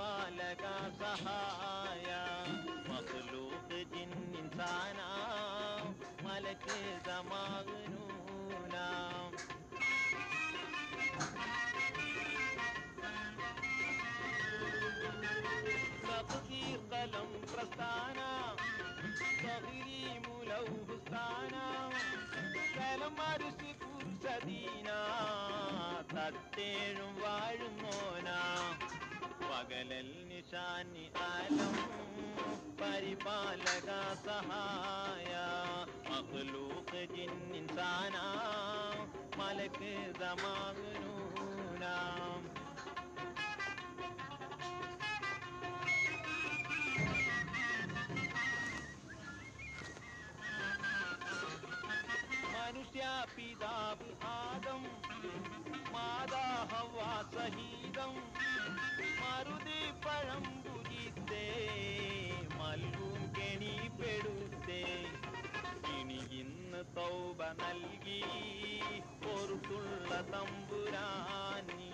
पालक सहाया मखलूक जिन इंसाना मलक ज़मानूना सबकी कलम प्रस्ताना सगरी मुलहुस्ताना കലമറിച്ച് കുർസദീന തത്തേഴും വാഴുമോന പകലൽ നിശാനി ആലം പരിപാലക സഹായ മഖ്ലൂഖ് ജിൻ ഇൻസാന മലക്ക് സമാഗനൂന മനുഷ്യ പിതാവ് ആദം മാതാ ഹവ്വ സഹീദം മരുതി പഴംപുജിത്തേ മൽകും കെണിപ്പെടുത്തേ ഇനി ഇന്ന് തൗബ നൽകി പൊറുത്തുള്ള തമ്പുരാനി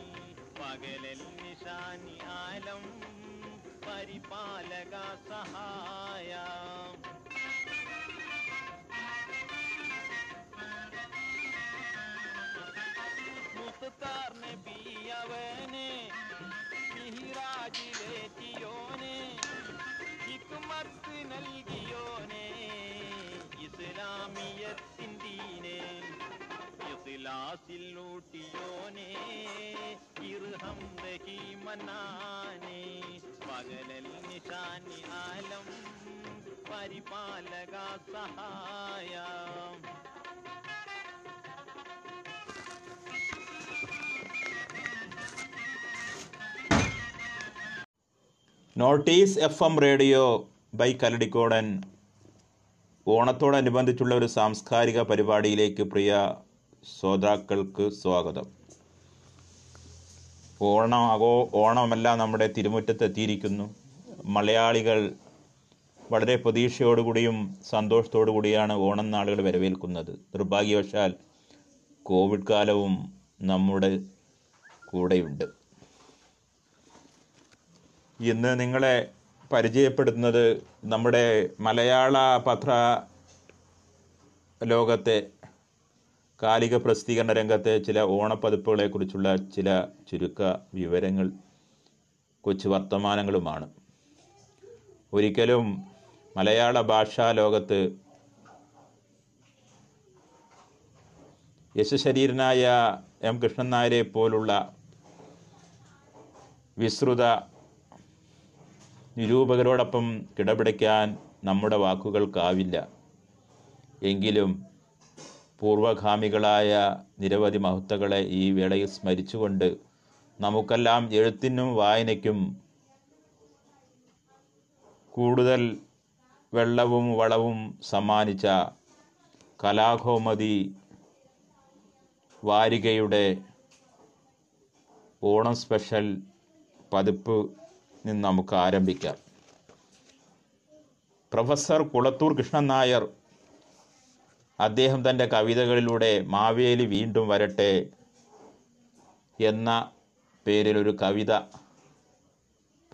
പകലൽ നിശാനി ആലം പരിപാലക സഹായ മുഖ്താറിനെ പിയവനെ മിഹിറാജിലേറ്റിയോനെ ഹിക്മത്ത് നൽകിയോനെ ഇസ്ലാമിയത്തിൻ ദീനെ ഇഖ്ലാസിൽ ഊട്ടിയോനെ ഇർഹം റഹീമനാനെ പകലൽ നിശാനി ആലം പരിപാലക സഹായ നോട്ടീസ് F M radio by Kalladikkodan. ഓണത്തോടനുബന്ധിച്ചുള്ള ഒരു സാംസ്കാരിക പരിപാടിയിലേക്ക് പ്രിയ ശ്രോതാക്കൾക്ക് സ്വാഗതം. ഓണമെല്ലാം നമ്മുടെ തിരുമുറ്റത്തെത്തിയിരിക്കുന്നു. മലയാളികൾ വളരെ പ്രതീക്ഷയോടുകൂടിയും സന്തോഷത്തോടു കൂടിയാണ് ഓണം നാളുകൾ വരവേൽക്കുന്നത്. നിർഭാഗ്യവശാൽ കോവിഡ് കാലവും നമ്മുടെ കൂടെയുണ്ട്. ഇന്ന് നിങ്ങളെ പരിചയപ്പെടുത്തുന്നത് നമ്മുടെ മലയാള പത്ര ലോകത്തെ കാലിക പ്രസിദ്ധീകരണ രംഗത്തെ ചില ഓണപ്പതിപ്പുകളെക്കുറിച്ചുള്ള ചില ചുരുക്ക വിവരങ്ങൾ, കൊച്ചു വർത്തമാനങ്ങളുമാണ്. ഒരിക്കലും മലയാള ഭാഷാ ലോകത്ത് യശശരീരനായ എം കൃഷ്ണൻ നായരെ പോലുള്ള വിസ്തൃത നിരൂപകരോടൊപ്പം കിടപിടിക്കാൻ നമ്മുടെ വാക്കുകൾക്കാവില്ല. എങ്കിലും പൂർവഗാമികളായ നിരവധി മഹത്തുക്കളെ ഈ വേളയിൽ സ്മരിച്ചുകൊണ്ട് നമുക്കെല്ലാം എഴുത്തിനും വായനയ്ക്കും കൂടുതൽ വെള്ളവും വളവും സമ്മാനിച്ച കലാകൗമുദി വാരികയുടെ ഓണം സ്പെഷ്യൽ പതിപ്പ് നിന്ന് നമുക്ക് ആരംഭിക്കാം. പ്രൊഫസർ കുളത്തൂർ കൃഷ്ണൻ നായർ, അദ്ദേഹം തൻ്റെ കവിതകളിലൂടെ മാവേലി വീണ്ടും വരട്ടെ എന്ന പേരിലൊരു കവിത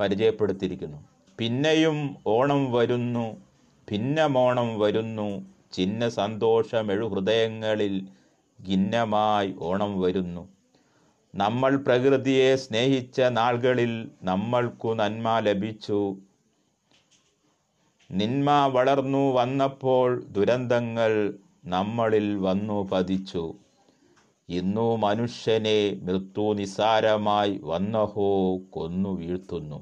പരിചയപ്പെടുത്തിയിരിക്കുന്നു. പിന്നെയും ഓണം വരുന്നു, ഭിന്നമോണം വരുന്നു, ചിന്ന സന്തോഷമെഴു ഹൃദയങ്ങളിൽ ഖിന്നമായി ഓണം വരുന്നു. നമ്മൾ പ്രകൃതിയെ സ്നേഹിച്ച നാളുകളിൽ നമ്മൾക്കു നന്മ ലഭിച്ചു. നിന്മ വളർന്നു വന്നപ്പോൾ ദുരന്തങ്ങൾ നമ്മളിൽ വന്നു പതിച്ചു. ഇന്നു മനുഷ്യനെ മൃത്യു നിസാരമായി വന്നഹോ കൊന്നു വീഴ്ത്തുന്നു.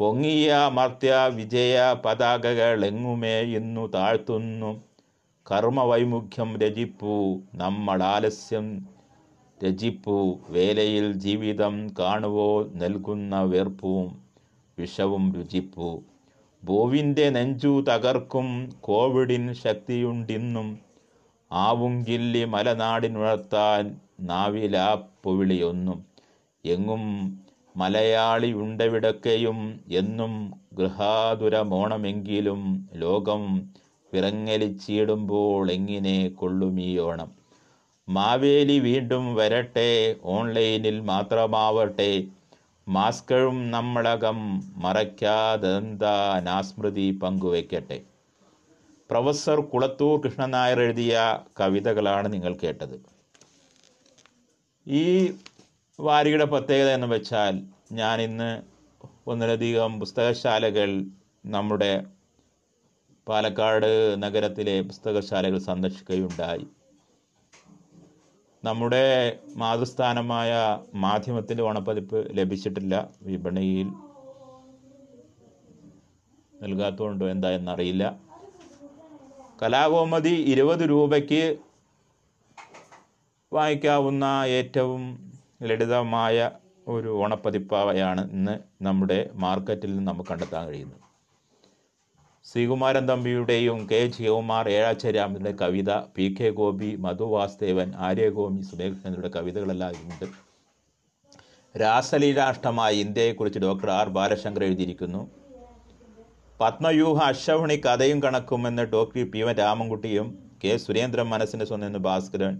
പൊങ്ങിയ മർത്യ വിജയ പതാകകൾ എങ്ങുമേ ഇന്നു താഴ്ത്തുന്നു. കർമ്മവൈമുഖ്യം രചിപ്പൂ, നമ്മൾ ആലസ്യം രചിപ്പൂ. വേലയിൽ ജീവിതം കാണുവോ നൽകുന്ന വേർപ്പും വിഷവും രുചിപ്പൂ. ബോവിൻ്റെ നെഞ്ചു തകർക്കും കോവിഡിൻ ശക്തിയുണ്ടിന്നും. ആവുങ്കില്ലി മലനാടിനുണർത്താൻ നാവിലാ പൊവിളിയൊന്നും. എങ്ങും മലയാളി ഉണ്ടവിടൊക്കെയും എന്നും ഗൃഹാതുരമോണമെങ്കിലും ലോകം വിറങ്ങലിച്ചിടുമ്പോൾ എങ്ങനെ കൊള്ളുമീ ഓണം. മാവേലി വീണ്ടും വരട്ടെ, ഓൺലൈനിൽ മാത്രമാവട്ടെ, ഭാസ്കരും നമ്മളകം മറയ്ക്കാതെന്താൻ ആസ്മൃതി പങ്കുവയ്ക്കട്ടെ. പ്രൊഫസർ കുളത്തൂർ കൃഷ്ണൻ നായർ എഴുതിയ കവിതകളാണ് നിങ്ങൾ കേട്ടത്. ഈ വാരികയുടെ പ്രത്യേകത എന്ന് വെച്ചാൽ ഞാനിന്ന് ഒന്നിലധികം പുസ്തകശാലകൾ, നമ്മുടെ പാലക്കാട് നഗരത്തിലെ പുസ്തകശാലകൾ സന്ദർശിക്കുകയുണ്ടായി. നമ്മുടെ മാതൃസ്ഥാനമായ മാധ്യമത്തിൻ്റെ ഓണപ്പതിപ്പ് ലഭിച്ചിട്ടില്ല, വിപണിയിൽ നൽകാത്തതുകൊണ്ടോ എന്താ എന്നറിയില്ല. കലാകോമതി 20 രൂപയ്ക്ക് വായിക്കാവുന്ന ഏറ്റവും ലളിതമായ ഒരു ഓണപ്പതിപ്പായാണ് ഇന്ന് നമ്മുടെ മാർക്കറ്റിൽ നിന്ന് നമുക്ക് കണ്ടെത്താൻ കഴിയുന്നത്. ശ്രീകുമാരൻ തമ്പിയുടെയും കെ. ജി. കുമാർ, ഏഴാച്ചരാമൻ്റെ കവിത, പി. കെ. ഗോപി, മധുവാസുദേവൻ, ആര്യഗോപി, സുരേഖയുടെ കവിതകളെല്ലാം ഉണ്ട്. രാസലീലാഷ്ടമായ ഇന്ത്യയെക്കുറിച്ച് ഡോക്ടർ ആർ. ബാലശങ്കർ എഴുതിയിരിക്കുന്നു. പത്മവ്യൂഹ, അശ്വണി കഥയും കണക്കും എന്ന് ഡോക്ടർ പി. വി. രാമൻകുട്ടിയും കെ. സുരേന്ദ്രൻ മനസ്സിൻ്റെ സ്വന്തം എന്ന് ഭാസ്കരൻ,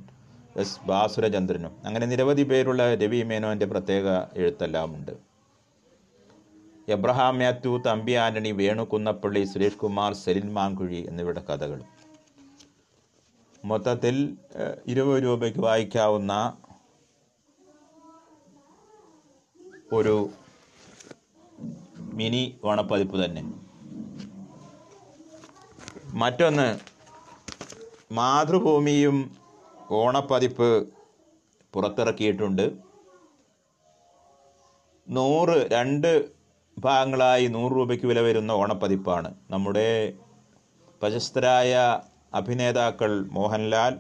എസ്. ഭാസുരചന്ദ്രനും, അങ്ങനെ നിരവധി പേരുള്ള രവി മേനോൻ്റെ പ്രത്യേക എഴുത്തെല്ലാം ഉണ്ട്. എബ്രഹാം മാത്യു തമ്പി, ആന്റണി, വേണു കുന്നപ്പള്ളി, സുരേഷ് കുമാർ, സെലിൻ മാങ്കുഴി എന്നിവരുടെ കഥകൾ. മൊത്തത്തിൽ 20 രൂപയ്ക്ക് വായിക്കാവുന്ന ഒരു മിനി ഓണപ്പതിപ്പ് തന്നെ. മറ്റൊന്ന്, മാതൃഭൂമിയും ഓണപ്പതിപ്പ് പുറത്തിറക്കിയിട്ടുണ്ട്. 2 ഭാഗങ്ങളായി 100 രൂപയ്ക്ക് വില വരുന്ന ഓണപ്പതിപ്പാണ്. നമ്മുടെ പ്രശസ്തരായ അഭിനേതാക്കൾ മോഹൻലാൽ,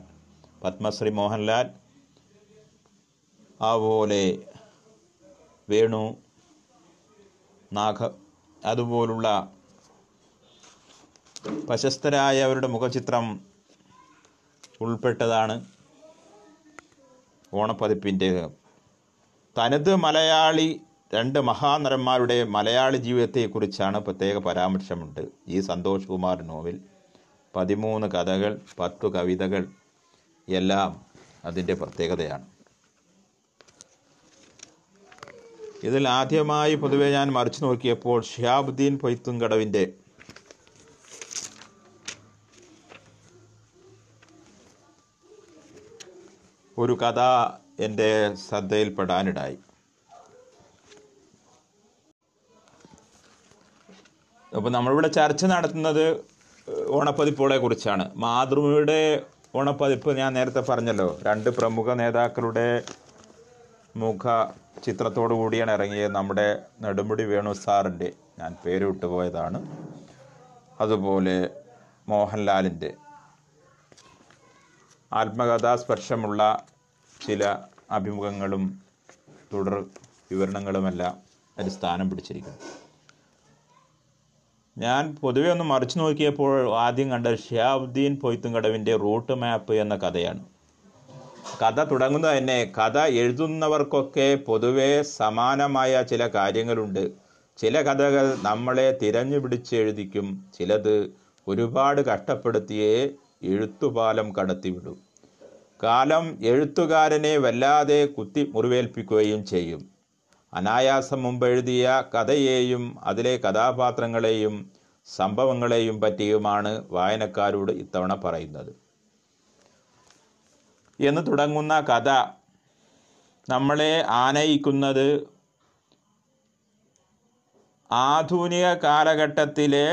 പത്മശ്രീ മോഹൻലാൽ, അതുപോലെ വേണു നാഗ, അതുപോലുള്ള പ്രശസ്തരായവരുടെ മുഖചിത്രം ഉൾപ്പെട്ടതാണ് ഓണപ്പതിപ്പിൻ്റെ. തനത് മലയാളി 2 മഹാനടന്മാരുടെ മലയാളി ജീവിതത്തെക്കുറിച്ചാണ് പ്രത്യേക പരാമർശമുണ്ട് ഈ സന്തോഷ് കുമാർ നോവൽ. 13 കഥകൾ, 10 കവിതകൾ എല്ലാം അതിൻ്റെ പ്രത്യേകതയാണ്. ഇതിൽ ആദ്യമായി പൊതുവെ ഞാൻ മറിച്ചു നോക്കിയപ്പോൾ ഷിഹാബുദ്ദീൻ പൊയ്യാത്ത് കടവിൻ്റെ ഒരു കഥ എൻ്റെ ശ്രദ്ധയിൽപ്പെടാനിടയായി. അപ്പോൾ നമ്മളിവിടെ ചർച്ച നടത്തുന്നത് ഓണപ്പതിപ്പുകളെ കുറിച്ചാണ്. മാതൃഭൂമിയുടെ ഓണപ്പതിപ്പ് ഞാൻ നേരത്തെ പറഞ്ഞല്ലോ, 2 പ്രമുഖ നേതാക്കളുടെ മുഖ ചിത്രത്തോടു കൂടിയാണ് ഇറങ്ങിയത്. നമ്മുടെ നെടുമുടി വേണു സാറിൻ്റെ, ഞാൻ പേര് വിട്ടുപോയതാണ്, അതുപോലെ മോഹൻലാലിൻ്റെ ആത്മകഥാസ്പർശമുള്ള ചില അഭിമുഖങ്ങളും തുടർ വിവരണങ്ങളുമെല്ലാം അതിന് സ്ഥാനം പിടിച്ചിരിക്കുന്നു. ഞാൻ പൊതുവെ ഒന്ന് മറിച്ചു നോക്കിയപ്പോൾ ആദ്യം കണ്ട ഷിഹാബുദ്ദീൻ പോയ്യാത്ത് കടവിൻ്റെ റൂട്ട് മാപ്പ് എന്ന കഥയാണ്. കഥ തുടങ്ങുന്നത് തന്നെ, കഥ എഴുതുന്നവർക്കൊക്കെ പൊതുവെ സമാനമായ ചില കാര്യങ്ങളുണ്ട്. ചില കഥകൾ നമ്മളെ തിരഞ്ഞു പിടിച്ച് എഴുതിക്കും, ചിലത് ഒരുപാട് കഷ്ടപ്പെടുത്തിയേ എഴുത്തുപാലം കടത്തിവിടും. കാലം എഴുത്തുകാരനെ വല്ലാതെ കുത്തി മുറിവേൽപ്പിക്കുകയും ചെയ്യും. അനായാസം മുമ്പെഴുതിയ കഥയെയും അതിലെ കഥാപാത്രങ്ങളെയും സംഭവങ്ങളെയും പറ്റിയുമാണ് വായനക്കാരോട് ഇത്തവണ പറയുന്നത് എന്ന് തുടങ്ങുന്ന കഥ നമ്മളെ ആനയിക്കുന്നത് ആധുനിക കാലഘട്ടത്തിലെ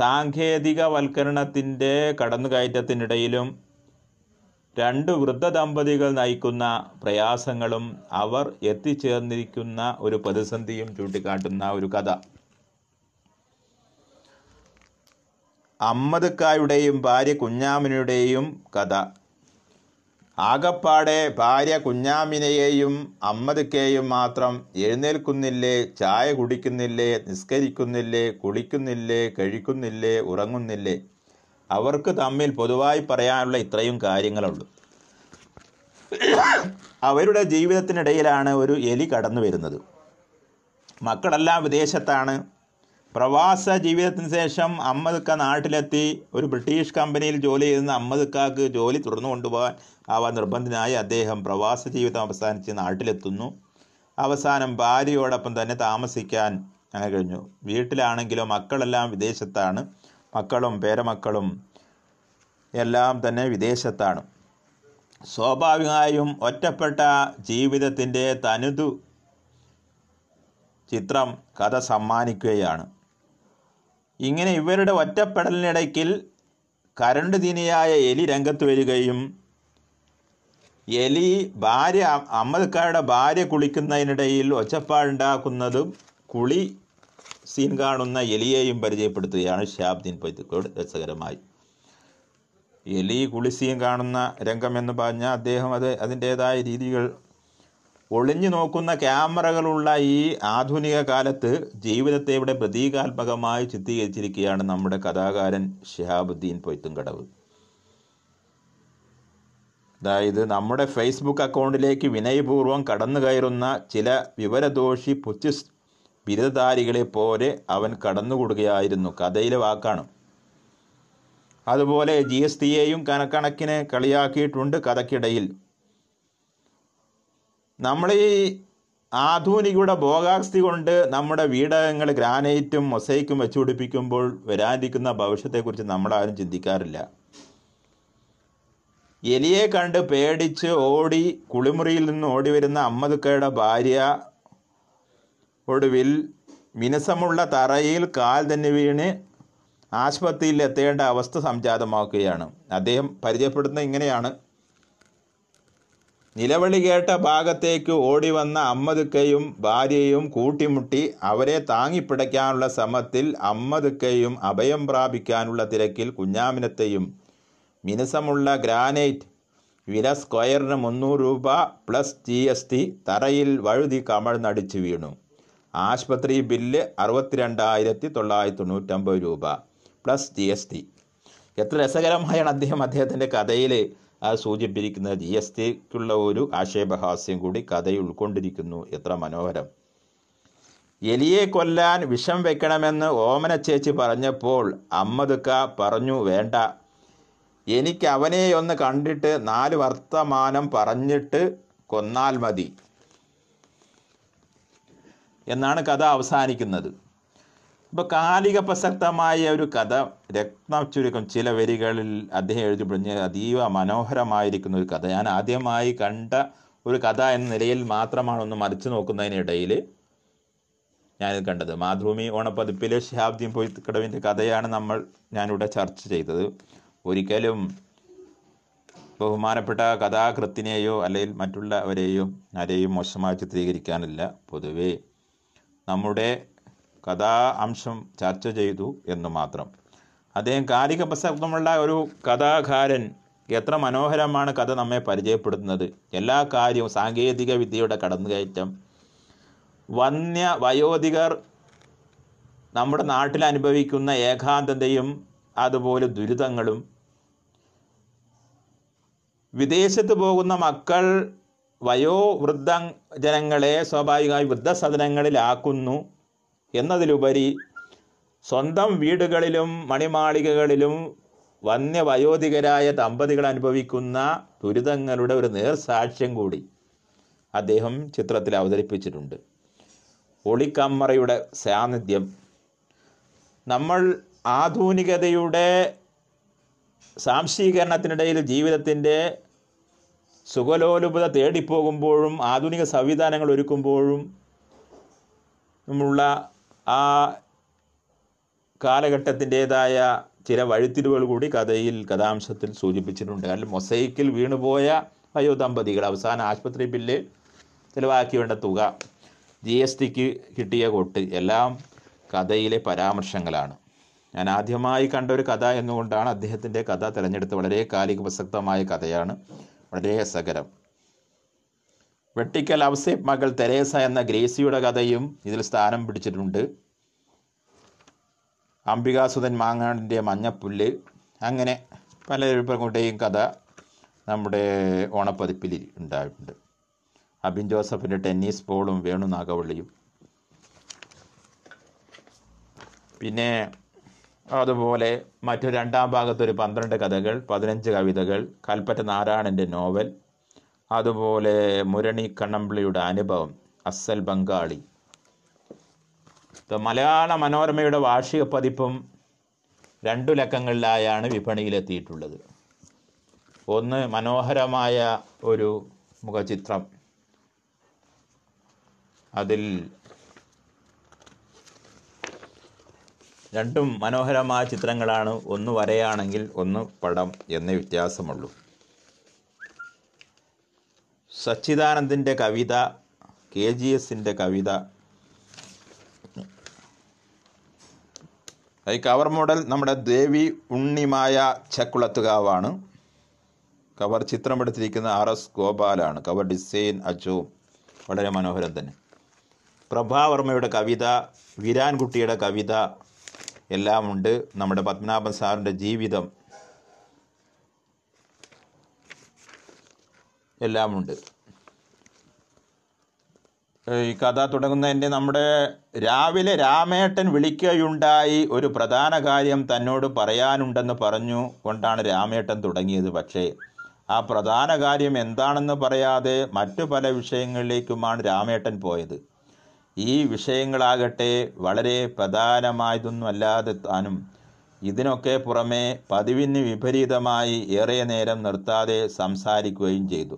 സാങ്കേതികവൽക്കരണത്തിൻ്റെ കടന്നുകയറ്റത്തിനിടയിലും 2 വൃദ്ധ ദമ്പതികൾ നയിക്കുന്ന പ്രയാസങ്ങളും അവർ എത്തിച്ചേർന്നിരിക്കുന്ന ഒരു പ്രതിസന്ധിയും ചൂണ്ടിക്കാട്ടുന്ന ഒരു കഥ. അമ്മദ്ക്കായുടെയും ഭാര്യ കുഞ്ഞാമിനുടെയും കഥ. ആകപ്പാടെ ഭാര്യ കുഞ്ഞാമിനെയും അമ്മദ്ക്കയെയും മാത്രം എഴുന്നേൽക്കുന്നില്ലേ, ചായ കുടിക്കുന്നില്ലേ, നിസ്കരിക്കുന്നില്ലേ, കുളിക്കുന്നില്ലേ, കഴിക്കുന്നില്ലേ, ഉറങ്ങുന്നില്ലേ. അവർക്ക് തമ്മിൽ പൊതുവായി പറയാനുള്ള ഇത്രയും കാര്യങ്ങളുള്ളൂ. അവരുടെ ജീവിതത്തിനിടയിലാണ് ഒരു എലി കടന്നു വരുന്നത്. മക്കളെല്ലാം വിദേശത്താണ്. പ്രവാസ ജീവിതത്തിന് ശേഷം അമ്മദ്ക്ക നാട്ടിലെത്തി. ഒരു ബ്രിട്ടീഷ് കമ്പനിയിൽ ജോലി ചെയ്യുന്ന അമ്മദ്ക്കാക്ക് ജോലി തുടർന്നു കൊണ്ടുപോകാൻ നിർബന്ധനായി അദ്ദേഹം പ്രവാസ ജീവിതം അവസാനിച്ച് നാട്ടിലെത്തുന്നു. അവസാനം ഭാര്യയോടൊപ്പം തന്നെ താമസിക്കാൻ അങ്ങനെ കഴിഞ്ഞു. വീട്ടിലാണെങ്കിലും മക്കളെല്ലാം വിദേശത്താണ്. മക്കളും പേരമക്കളും എല്ലാം തന്നെ വിദേശത്താണ്. സ്വാഭാവികമായും ഒറ്റപ്പെട്ട ജീവിതത്തിൻ്റെ തനതു ചിത്രം കഥ സമ്മാനിക്കുകയാണ്. ഇങ്ങനെ ഇവരുടെ ഒറ്റപ്പെടലിനിടയ്ക്കിൽ കരണ്ട് ദിനിയായ എലി രംഗത്ത് വരികയും എലി ഭാര്യ അമ്മക്കാരുടെ ഭാര്യ കുളിക്കുന്നതിനിടയിൽ ഒച്ചപ്പാടുണ്ടാക്കുന്നതും കുളി സീൻ കാണുന്ന എലിയെയും പരിചയപ്പെടുത്തുകയാണ് ശിഹാബുദ്ദീൻ പോയ്യത്ത് രസകരമായി. എലി കുളി സീൻ കാണുന്ന രംഗമെന്ന് പറഞ്ഞാൽ അദ്ദേഹം അതിൻ്റേതായ രീതികൾ ഒളിഞ്ഞു നോക്കുന്ന ക്യാമറകളുള്ള ഈ ആധുനിക കാലത്ത് ജീവിതത്തെ ഇവിടെ പ്രതീകാത്മകമായി ചിത്രീകരിച്ചിരിക്കുകയാണ് നമ്മുടെ കഥാകാരൻ ശിഹാബുദ്ദീൻ പോയ്യത്ത് കടവ്. അതായത് നമ്മുടെ ഫേസ്ബുക്ക് അക്കൗണ്ടിലേക്ക് വിനയപൂർവ്വം കടന്നു കയറുന്ന ചില വിവരദോഷി പുച്ഛിസ് ബിരുദധാരികളെ പോലെ അവൻ കടന്നുകൂടുകയായിരുന്നു. കഥയിലെ വാക്കാണ്. അതുപോലെ GST യെയും കണക്കിന് കളിയാക്കിയിട്ടുണ്ട് കഥയ്ക്കിടയിൽ. നമ്മൾ ഈ ആധുനികയുടെ ഭോഗാസ്തി കൊണ്ട് നമ്മുടെ വീടകങ്ങൾ ഗ്രാനൈറ്റും മൊസൈക്കും വെച്ചു പിടിപ്പിക്കുമ്പോൾ വരാനിരിക്കുന്ന ഭവിഷ്യത്തെക്കുറിച്ച് നമ്മളാരും ചിന്തിക്കാറില്ല. എലിയെ കണ്ട് പേടിച്ച് ഓടി കുളിമുറിയിൽ നിന്ന് ഓടി വരുന്ന അമ്മദുക്കയുടെ ഭാര്യ ഒടുവിൽ മിനുസമുള്ള തറയിൽ കാൽ തന്നെ വീണ് ആശുപത്രിയിൽ എത്തേണ്ട അവസ്ഥ സംജാതമാക്കുകയാണ്. അദ്ദേഹം പരിചയപ്പെടുന്ന ഇങ്ങനെയാണ്. നിലവിളി കേട്ട ഭാഗത്തേക്ക് ഓടി വന്ന അമ്മദുക്കയും ഭാര്യയും കൂട്ടിമുട്ടി അവരെ താങ്ങിപ്പിടയ്ക്കാനുള്ള ശ്രമത്തിൽ അമ്മദുക്കയും അഭയം പ്രാപിക്കാനുള്ള തിരക്കിൽ കുഞ്ഞാമിനത്തെയും മിനുസമുള്ള ഗ്രാനൈറ്റ് വില സ്ക്വയറിന് ₹300 പ്ലസ് GST തറയിൽ വഴുതി കമഴ്ന്നടിച്ചു വീണു. ആശുപത്രി ബില്ല് ₹62,999 പ്ലസ് GST. എത്ര രസകരമായാണ് അദ്ദേഹത്തിൻ്റെ കഥയിൽ അത് സൂചിപ്പിച്ചിരിക്കുന്നത്. GST ക്കുള്ള ഒരു ആക്ഷേപഹാസ്യം കൂടി കഥയിൽ ഉൾക്കൊണ്ടിരിക്കുന്നു. എത്ര മനോഹരം. എലിയെ കൊല്ലാൻ വിഷം വെക്കണമെന്ന് ഓമനച്ചേച്ചി പറഞ്ഞപ്പോൾ അമ്മദുക്ക പറഞ്ഞു, വേണ്ട, എനിക്ക് അവനെ ഒന്ന് കണ്ടിട്ട് 4 വർത്തമാനം പറഞ്ഞിട്ട് കൊന്നാൽ മതി എന്നാണ് കഥ അവസാനിക്കുന്നത്. ഇപ്പോൾ കാലിക പ്രസക്തമായ ഒരു കഥ രത്നച്ചുരുക്കം ചില വരികളിൽ അദ്ദേഹം എഴുതിപ്പെടുന്ന അതീവ മനോഹരമായിരിക്കുന്ന ഒരു കഥ. ഞാൻ ആദ്യമായി കണ്ട ഒരു കഥ എന്ന നിലയിൽ മാത്രമാണ് ഒന്ന് മറിച്ചു നോക്കുന്നതിനിടയിൽ ഞാനിത് കണ്ടത്. മാതൃഭൂമി ഓണപ്പതിപ്പിലെ ശിഹാബുദ്ദീൻ പോയ്യത്ത് കടവിൻ്റെ കഥയാണ് ഞാനിവിടെ ചർച്ച ചെയ്തത്. ഒരിക്കലും ബഹുമാനപ്പെട്ട കഥാകൃത്തിനെയോ അല്ലെങ്കിൽ മറ്റുള്ളവരെയോ ആരെയും മോശമായി ചിത്രീകരിക്കാനില്ല. പൊതുവേ നമ്മുടെ കഥാ അംശം ചർച്ച ചെയ്തു എന്ന് മാത്രം. അദ്ദേഹം കാലിക പ്രസക്തമുള്ള ഒരു കഥാകാരൻ. എത്ര മനോഹരമാണ് കഥ നമ്മെ പരിചയപ്പെടുത്തുന്നത്. എല്ലാ കാര്യവും സാങ്കേതിക വിദ്യയുടെ കടന്നുകയറ്റം, വന്യ വയോധികർ നമ്മുടെ നാട്ടിൽ അനുഭവിക്കുന്ന ഏകാന്തതയും അതുപോലെ ദുരിതങ്ങളും, വിദേശത്ത് പോകുന്ന മക്കൾ വയോവൃദ്ധ ജനങ്ങളെ സ്വാഭാവികമായി വൃദ്ധസദനങ്ങളിലാക്കുന്നു എന്നതിലുപരി സ്വന്തം വീടുകളിലും മണിമാളികകളിലും വന്യവയോധികരായ ദമ്പതികൾ അനുഭവിക്കുന്ന ദുരിതങ്ങളുടെ ഒരു നേർസാക്ഷ്യം കൂടി അദ്ദേഹം ചിത്രത്തിൽ അവതരിപ്പിച്ചിട്ടുണ്ട്. ഒളിക്കമ്മറയുടെ സാന്നിധ്യം, നമ്മൾ ആധുനികതയുടെ സാംശീകരണത്തിനിടയിൽ ജീവിതത്തിൻ്റെ സുഖലോലുപത തേടിപ്പോകുമ്പോഴും ആധുനിക സംവിധാനങ്ങൾ ഒരുക്കുമ്പോഴും നമ്മളുള്ള ആ കാലഘട്ടത്തിൻ്റേതായ ചില വഴിത്തിരിവുകൾ കൂടി കഥയിൽ കഥാംശത്തിൽ സൂചിപ്പിച്ചിട്ടുണ്ട്. കാരണം മൊസൈക്കിൽ വീണുപോയ വയോദമ്പതികൾ അവസാന ആശുപത്രി ബില്ല് ചിലവാക്കേണ്ട തുക, GST ക്ക് കിട്ടിയ കൊട്ട് എല്ലാം കഥയിലെ പരാമർശങ്ങളാണ്. ഞാൻ ആദ്യമായി കണ്ട ഒരു കഥ എന്നുകൊണ്ടാണ് അദ്ദേഹത്തിൻ്റെ കഥ തിരഞ്ഞെടുത്ത്. വളരെ കാലിക പ്രസക്തമായ കഥയാണ്, വളരെ രസകരം. വെട്ടിക്കൽ ഔസേപ്പ് മകൾ തെരേസ എന്ന ഗ്രേസിയുടെ കഥയും ഇതിൽ സ്ഥാനം പിടിച്ചിട്ടുണ്ട്. അംബികാസുതൻ മാങ്ങാടിൻ്റെ മഞ്ഞപ്പുല്ല്, അങ്ങനെ പലരുടെയും കഥ നമ്മുടെ ഓണപ്പതിപ്പിൽ ഉണ്ടായിട്ടുണ്ട്. അബിൻ ജോസഫിൻ്റെ ടെന്നീസ് ബോളും വേണു നാഗവള്ളിയും, പിന്നെ അതുപോലെ മറ്റു രണ്ടാം ഭാഗത്തൊരു 12 കഥകൾ, 15 കവിതകൾ, കൽപ്പറ്റ നാരായണൻ്റെ നോവൽ, അതുപോലെ മുരണി കണ്ണമ്പിള്ളിയുടെ അനുഭവം, അസ്സൽ ബംഗാളി. മലയാള മനോരമയുടെ വാർഷിക പതിപ്പും 2 ലക്കങ്ങളിലായാണ് വിപണിയിലെത്തിയിട്ടുള്ളത്. ഒന്ന് മനോഹരമായ ഒരു മുഖചിത്രം, അതിൽ രണ്ടും മനോഹരമായ ചിത്രങ്ങളാണ്, ഒന്ന് വരയാണെങ്കിൽ ഒന്ന് പടം എന്ന വ്യത്യാസമുള്ളൂ. സച്ചിദാനന്ദൻ്റെ കവിത, കെ ജി എസിൻ്റെ കവിത, ഈ കവർ മോഡൽ നമ്മുടെ ദേവി ഉണ്ണിമായ ചക്കുളത്തുകാവാണ്. കവർ ചിത്രമെടുത്തിരിക്കുന്ന RS ഗോപാലാണ്. കവർ ഡിസൈൻ അച്ചു വളരെ മനോഹരം തന്നെ. പ്രഭാവർമ്മയുടെ കവിത, വീരാൻകുട്ടിയുടെ കവിത എല്ലാം ഉണ്ട്. നമ്മുടെ പത്മനാഭൻ സാറിൻ്റെ ജീവിതം എല്ലാമുണ്ട്. ഈ കഥ തുടങ്ങുന്നതിൻ്റെ നമ്മുടെ രാവിലെ രാമേട്ടൻ വിളിക്കുകയുണ്ടായി, ഒരു പ്രധാന കാര്യം തന്നോട് പറയാനുണ്ടെന്ന് പറഞ്ഞു കൊണ്ടാണ് രാമേട്ടൻ തുടങ്ങിയത്. പക്ഷേ ആ പ്രധാന കാര്യം എന്താണെന്ന് പറയാതെ മറ്റു പല വിഷയങ്ങളിലേക്കുമാണ് രാമേട്ടൻ പോയത്. ഈ വിഷയങ്ങളാകട്ടെ വളരെ പ്രധാനമായതൊന്നും അല്ലാതെ താനും ഇതിനൊക്കെ പുറമേ പതിവിന് വിപരീതമായി ഏറെ നേരം നിർത്താതെ സംസാരിക്കുകയും ചെയ്തു.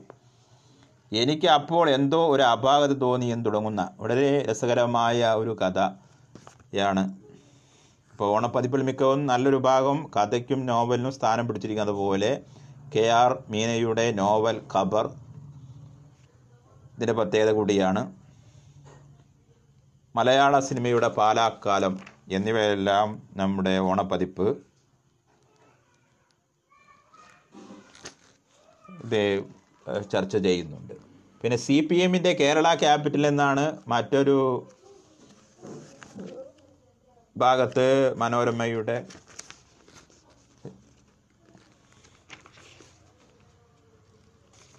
എനിക്ക് അപ്പോൾ എന്തോ ഒരു അപാകത തോന്നി എന്ന് തുടങ്ങുന്ന വളരെ രസകരമായ ഒരു കഥയാണ്. ഇപ്പോൾ ഓണപ്പതിപ്പിൽ മിക്കവും നല്ലൊരു ഭാഗം കഥയ്ക്കും നോവലിനും സ്ഥാനം പിടിച്ചിരിക്കുന്നത് പോലെ K R മീനയുടെ നോവൽ ഖബർ ഇതിൻ്റെ പ്രത്യേകത കൂടിയാണ്. മലയാള സിനിമയുടെ പാലാക്കാലം എന്നിവയെല്ലാം നമ്മുടെ ഓണപ്പതിപ്പ്. ഇത് ചർച്ച ചെയ്യുന്നുണ്ട്. പിന്നെ CPM കേരള ക്യാപിറ്റൽ എന്നാണ് മറ്റൊരു ഭാഗത്ത് മനോരമയുടെ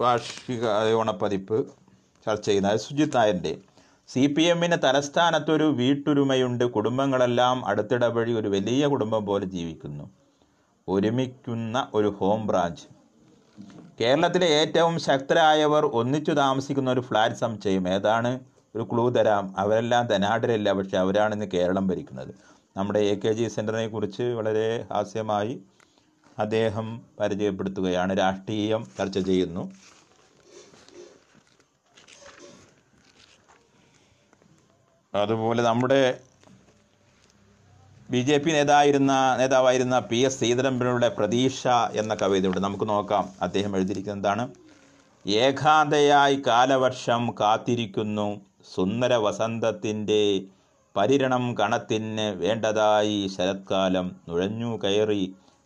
വാർഷിക ഓണപ്പതിപ്പ് ചർച്ച ചെയ്യുന്നത്. സുജിത് നായരുടെ CPM തലസ്ഥാനത്തൊരു വീട്ടുരുമയുണ്ട്, കുടുംബങ്ങളെല്ലാം അടുത്തിടെ വഴി ഒരു വലിയ കുടുംബം പോലെ ജീവിക്കുന്നു, ഒരുമിക്കുന്ന ഒരു ഹോം ബ്രാഞ്ച്. കേരളത്തിലെ ഏറ്റവും ശക്തരായവർ ഒന്നിച്ചു താമസിക്കുന്ന ഒരു ഫ്ലാറ്റ് സംശയം. ഏതാണ് ഒരു ക്ലൂ തരാം, അവരെല്ലാം ധനാഢ്യരല്ല, പക്ഷെ അവരാണിന്ന് കേരളം ഭരിക്കുന്നത്. നമ്മുടെ A K G സെൻ്ററിനെ കുറിച്ച് വളരെ ഹാസ്യമായി അദ്ദേഹം പരിചയപ്പെടുത്തുകയാണ്. രാഷ്ട്രീയം ചർച്ച ചെയ്യുന്നു. അതുപോലെ നമ്മുടെ BJP നേതാവായിരുന്ന PS ശ്രീധരൻപിള്ളയുടെ പ്രതീക്ഷ എന്ന കവിതയുണ്ട്. നമുക്ക് നോക്കാം അദ്ദേഹം എഴുതിയിരിക്കുന്നതാണ്. ഏകാന്തയായി കാലവർഷം കാത്തിരിക്കുന്നു, സുന്ദര വസന്തത്തിൻ്റെ പരിരണം കണത്തിന് വേണ്ടതായി ശരത്കാലം നുഴഞ്ഞു കയറി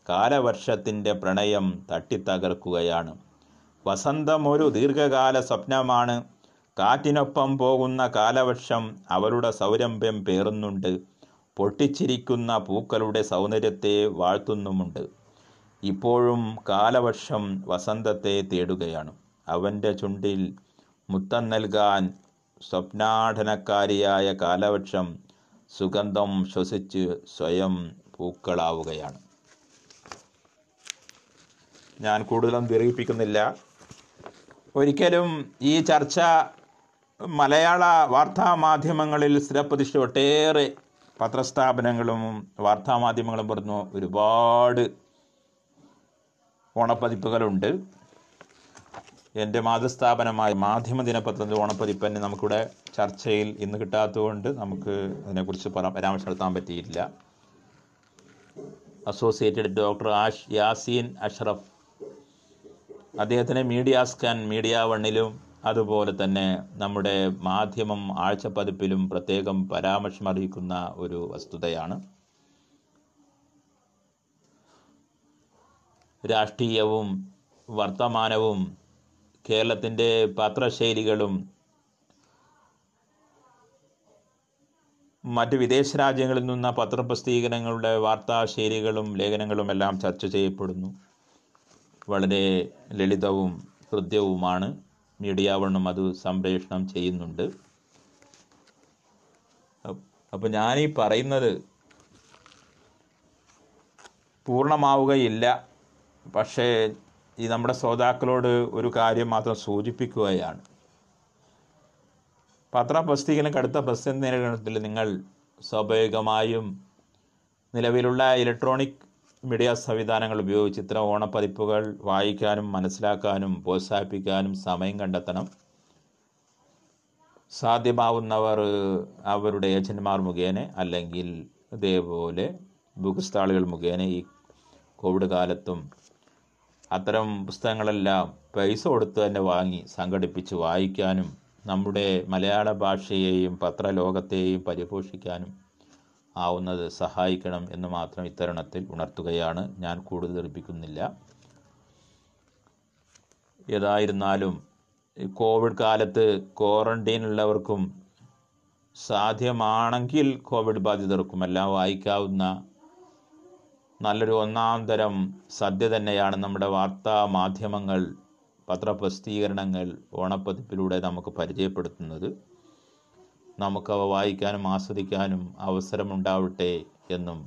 കാലവർഷത്തിൻ്റെ പ്രണയം തട്ടിത്തകർക്കുകയാണ്. വസന്തം ഒരു ദീർഘകാല സ്വപ്നമാണ്, കാറ്റിനൊപ്പം പോകുന്ന കാലവർഷം അവരുടെ സൗരഭ്യം പേറുന്നുണ്ട്, പൊട്ടിച്ചിരിക്കുന്ന പൂക്കളുടെ സൗന്ദര്യത്തെ വാഴ്ത്തുന്നുമുണ്ട്. ഇപ്പോഴും കാലവർഷം വസന്തത്തെ തേടുകയാണ്, അവൻ്റെ ചുണ്ടിൽ മുത്തം നൽകാൻ സ്വപ്നാടനക്കാരിയായ കാലവർഷം സുഗന്ധം ശ്വസിച്ച് സ്വയം പൂക്കളാവുകയാണ്. ഞാൻ കൂടുതലും ദീർഘിപ്പിക്കുന്നില്ല. ഒരിക്കലും ഈ ചർച്ച മലയാള വാർത്താമാധ്യമങ്ങളിൽ സ്ഥിരപ്രതിഷ്ഠ ഒട്ടേറെ പത്രസ്ഥാപനങ്ങളും വാർത്താമാധ്യമങ്ങളും പറഞ്ഞു ഒരുപാട് ഓണപ്പതിപ്പുകളുണ്ട്. എൻ്റെ മാതൃസ്ഥാപനമായ മാധ്യമ ദിനപത്രത്തിൻ്റെ ഓണപ്പതിപ്പ് തന്നെ നമുക്കിവിടെ ചർച്ചയിൽ ഇന്ന് കിട്ടാത്തതുകൊണ്ട് നമുക്ക് അതിനെക്കുറിച്ച് പരാമർശം നടത്താൻ പറ്റിയില്ല. അസോസിയേറ്റഡ് ഡോക്ടർ യാസീൻ അഷ്റഫ്, അദ്ദേഹത്തിന് മീഡിയ സ്കാൻ മീഡിയ വണ്ണിലും അതുപോലെ തന്നെ നമ്മുടെ മാധ്യമം ആഴ്ചപ്പതിപ്പിലും പ്രത്യേകം പരാമർശം അറിയിക്കുന്ന ഒരു വസ്തുതയാണ്. രാഷ്ട്രീയവും വർത്തമാനവും കേരളത്തിൻ്റെ പത്രശൈലികളും മറ്റ് വിദേശ രാജ്യങ്ങളിൽ നിന്ന പത്രപ്രസിദ്ധീകരണങ്ങളുടെ വാർത്താശൈലികളും ലേഖനങ്ങളും എല്ലാം ചർച്ച ചെയ്യപ്പെടുന്നു. വളരെ ലളിതവും ഹൃദ്യവുമാണ്. മീഡിയ വണ്ണും അത് സംപ്രേഷണം ചെയ്യുന്നുണ്ട്. അപ്പോൾ ഞാനീ പറയുന്നത് പൂർണ്ണമാവുകയില്ല, പക്ഷേ ഈ നമ്മുടെ ശ്രോതാക്കളോട് ഒരു കാര്യം മാത്രം സൂചിപ്പിക്കുകയാണ്. പത്രപ്രസിദ്ധീകരണം കടുത്ത പ്രതിസന്ധി നേരിടുന്നതിൽ നിങ്ങൾ സ്വാഭാവികമായും നിലവിലുള്ള ഇലക്ട്രോണിക് മീഡിയ സംവിധാനങ്ങൾ ഉപയോഗിച്ച് ഇത്തരം ഓണപ്പതിപ്പുകൾ വായിക്കാനും മനസ്സിലാക്കാനും പ്രോത്സാഹിപ്പിക്കാനും സമയം കണ്ടെത്തണം. സാധ്യമാവുന്നവർ അവരുടെ ഏജന്റുമാർ മുഖേന അല്ലെങ്കിൽ ഇതേപോലെ ബുക്ക് സ്റ്റാളുകൾ മുഖേന ഈ കോവിഡ് കാലത്തും അത്തരം പുസ്തകങ്ങളെല്ലാം പൈസ കൊടുത്ത് തന്നെ വാങ്ങി സംഘടിപ്പിച്ച് വായിക്കാനും നമ്മുടെ മലയാള ഭാഷയെയും പത്രലോകത്തെയും പരിപോഷിക്കാനും ആവുന്നത് സഹായിക്കണം എന്ന് മാത്രം ഇത്തരുണത്തിൽ ഉണർത്തുകയാണ്. ഞാൻ കൂടുതൽ ധരിപ്പിക്കുന്നില്ല. ഏതായിരുന്നാലും കോവിഡ് കാലത്ത് ക്വാറന്റീനിലുള്ളവർക്കും സാധ്യമാണെങ്കിൽ കോവിഡ് ബാധിതർക്കുമെല്ലാം വായിക്കാവുന്ന നല്ലൊരു ഒന്നാം തരം സദ്യ തന്നെയാണ് നമ്മുടെ വാർത്താ മാധ്യമങ്ങൾ പത്രപ്രസിദ്ധീകരണങ്ങൾ ഓണപ്പതിപ്പിലൂടെ നമുക്ക് പരിചയപ്പെടുത്തുന്നത്. നമുക്കവ വായിക്കാനും ആസ്വദിക്കാനും അവസരമുണ്ടാവട്ടെ എന്നും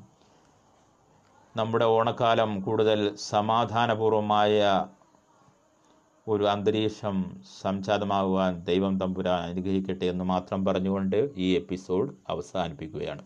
നമ്മുടെ ഓണക്കാലം കൂടുതൽ സമാധാനപൂർവമായ ഒരു അന്തരീക്ഷം സംജാതമാകുവാൻ ദൈവം തമ്പുരാൻ അനുഗ്രഹിക്കട്ടെ എന്ന് മാത്രം പറഞ്ഞുകൊണ്ട് ഈ എപ്പിസോഡ് അവസാനിപ്പിക്കുകയാണ്.